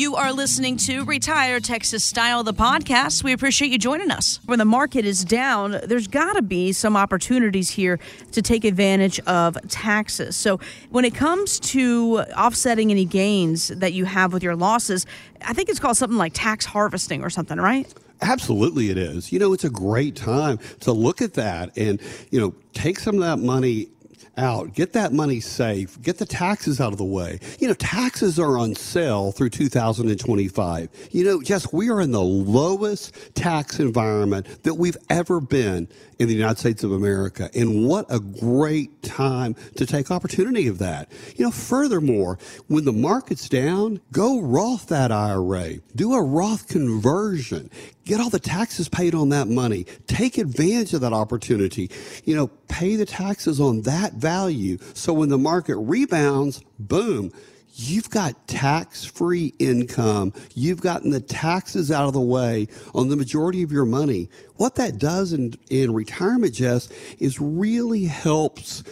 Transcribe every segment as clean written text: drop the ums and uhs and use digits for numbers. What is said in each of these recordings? You are listening to Retire Texas Style, the podcast. We appreciate you joining us. When the market is down, there's got to be some opportunities here to take advantage of taxes. So when it comes to offsetting any gains that you have with your losses, I think it's called something like tax harvesting or something, right? Absolutely it is. You know, it's a great time to look at that and, you know, take some of that money out, get that money safe, get the taxes out of the way. You know, taxes are on sale through 2025. You know, Jess, we are in the lowest tax environment that we've ever been in the United States of America. And what a great time to take opportunity of that. You know, furthermore, when the market's down, go Roth that IRA, do a Roth conversion, get all the taxes paid on that money, take advantage of that opportunity, you know, pay the taxes on that value. So when the market rebounds, boom, you've got tax-free income. You've gotten the taxes out of the way on the majority of your money. What that does in retirement, Jess, is really helps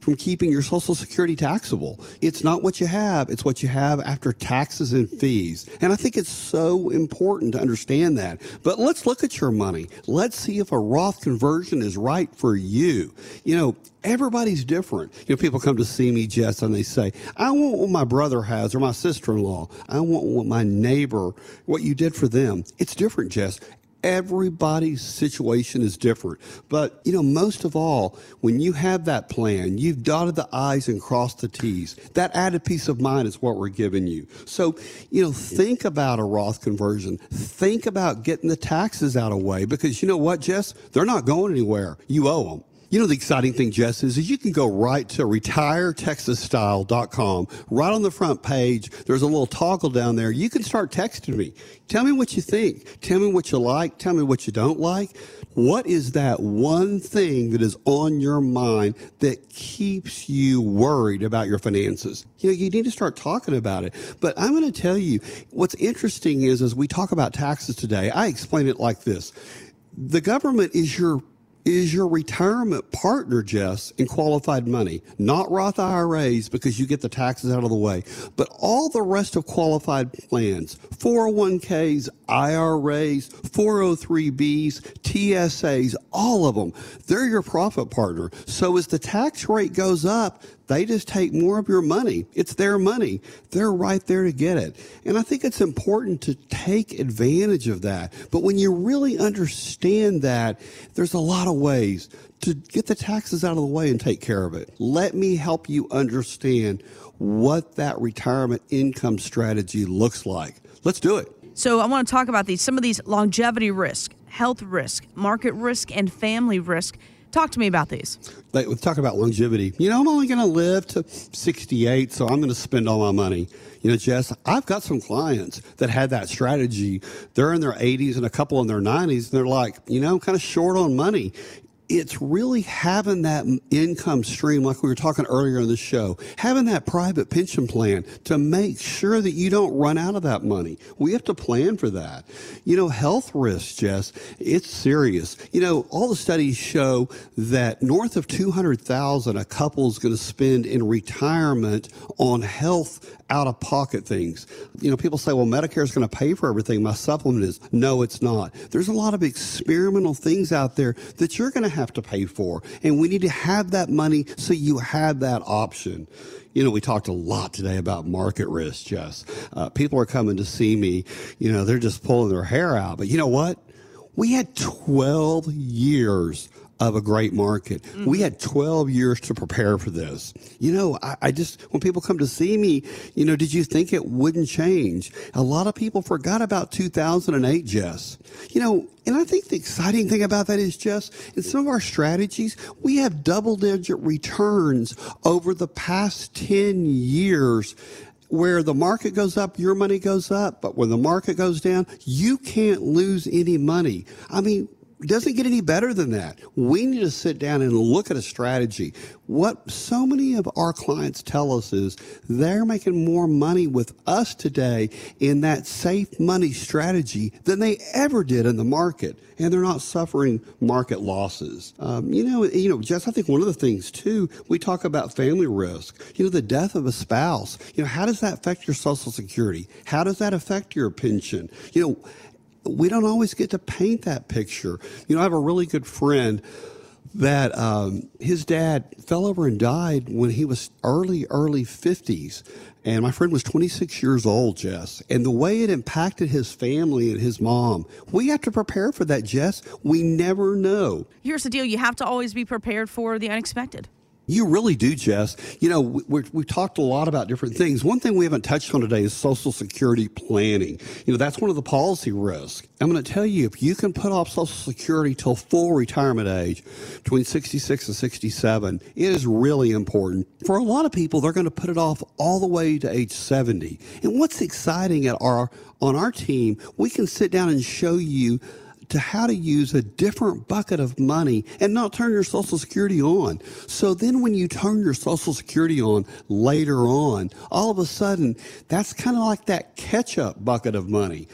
from keeping your Social Security taxable. It's not what you have. It's what you have after taxes and fees. And I think it's so important to understand that. But let's look at your money. Let's see if a Roth conversion is right for you. You know, everybody's different. You know, people come to see me, Jess, and they say, I want what my brother has or my sister-in-law. I want what my neighbor, what you did for them. It's different, Jess. Everybody's situation is different. But, you know, most of all, when you have that plan, you've dotted the I's and crossed the T's. That added peace of mind is what we're giving you. So, you know, think about a Roth conversion. Think about getting the taxes out of the way because, you know what, Jess? They're not going anywhere. You owe them. You know, the exciting thing, Jess, is you can go right to retiretexasstyle.com. Right on the front page, there's a little toggle down there. You can start texting me. Tell me what you think. Tell me what you like. Tell me what you don't like. What is that one thing that is on your mind that keeps you worried about your finances? You know, you need to start talking about it. But I'm going to tell you, what's interesting is as we talk about taxes today, I explain it like this. The government is your retirement partner, Jess, in qualified money, not Roth IRAs because you get the taxes out of the way, but all the rest of qualified plans, 401ks, IRAs, 403Bs, TSAs, all of them, they're your profit partner. So as the tax rate goes up, they just take more of your money. It's their money. They're right there to get it. And I think it's important to take advantage of that. But when you really understand that, there's a lot of ways to get the taxes out of the way and take care of it. Let me help you understand what that retirement income strategy looks like. Let's do it. So I want to talk about some of these longevity risk, health risk, market risk, and family risk. Talk to me about these. Let's talk about longevity. You know, I'm only going to live to 68, so I'm going to spend all my money. You know, Jess, I've got some clients that had that strategy. They're in their 80s and a couple in their 90s, and they're like, you know, I'm kind of short on money. It's really having that income stream, like we were talking earlier in the show, having that private pension plan to make sure that you don't run out of that money. We have to plan for that. You know, health risks, Jess, it's serious. You know, all the studies show that north of $200,000 a couple is going to spend in retirement on health out-of-pocket things. You know, people say, well, Medicare is going to pay for everything. My supplement is. No, it's not. There's a lot of experimental things out there that you're going to have to pay for, and we need to have that money so you have that option. You know, we talked a lot today about market risk, Jess. People are coming to see me. You know, they're just pulling their hair out. But you know what? We had 12 years of a great market. Mm-hmm. We had 12 years to prepare for this. You know, I just, when people come to see me, you know, did you think it wouldn't change? A lot of people forgot about 2008, Jess. You know, and I think the exciting thing about that is, Jess, in some of our strategies, we have double-digit returns over the past 10 years where the market goes up, your money goes up, but when the market goes down, you can't lose any money. I mean, It doesn't get any better than that. We need to sit down and look at a strategy. What so many of our clients tell us is they're making more money with us today in that safe money strategy than they ever did in the market, and they're not suffering market losses. Jess, I think one of the things, too, we talk about family risk, the death of a spouse. How does that affect your Social Security? How does that affect your pension? We don't always get to paint that picture. I have a really good friend that his dad fell over and died when he was early 50s. And my friend was 26 years old, Jess. And the way it impacted his family and his mom, we have to prepare for that, Jess. We never know. Here's the deal. You have to always be prepared for the unexpected. You really do, Jess. We've talked a lot about different things. One thing we haven't touched on today is Social Security planning. That's one of the policy risks. I'm going to tell you, if you can put off Social Security till full retirement age, between 66 and 67, it is really important. For a lot of people, they're going to put it off all the way to age 70. And what's exciting on our team, we can sit down and show you to how to use a different bucket of money and not turn your Social Security on. So then when you turn your Social Security on later on, all of a sudden, that's kind of like that catch-up bucket of money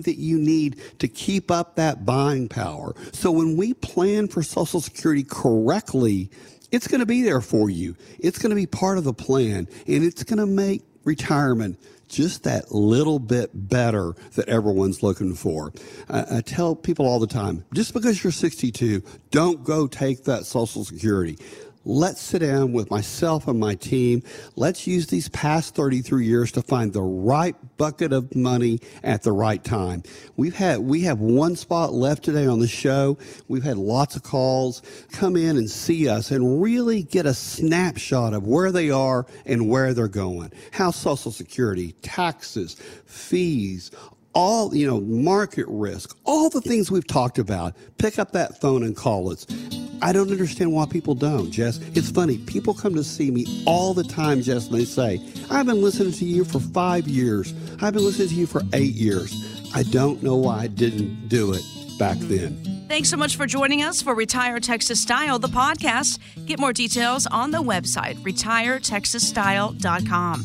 that you need to keep up that buying power. So when we plan for Social Security correctly, it's going to be there for you. It's going to be part of the plan, and it's going to make retirement just that little bit better that everyone's looking for. I tell people all the time, just because you're 62, don't go take that Social Security. Let's sit down with myself and my team. Let's use these past 33 years to find the right bucket of money at the right time. We have one spot left today on the show. We've had lots of calls. Come in and see us and really get a snapshot of where they are and where they're going. How Social Security, taxes, fees, all, market risk, all the things we've talked about. Pick up that phone and call us. I don't understand why people don't, Jess. It's funny. People come to see me all the time, Jess, and they say, I've been listening to you for 5 years. I've been listening to you for 8 years. I don't know why I didn't do it back then. Thanks so much for joining us for Retire Texas Style, the podcast. Get more details on the website, retiretexasstyle.com.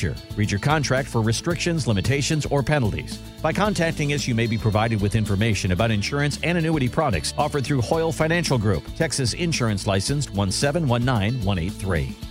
Read your contract for restrictions, limitations, or penalties. By contacting us, you may be provided with information about insurance and annuity products offered through Hoyle Financial Group, Texas Insurance Licensed 1719183.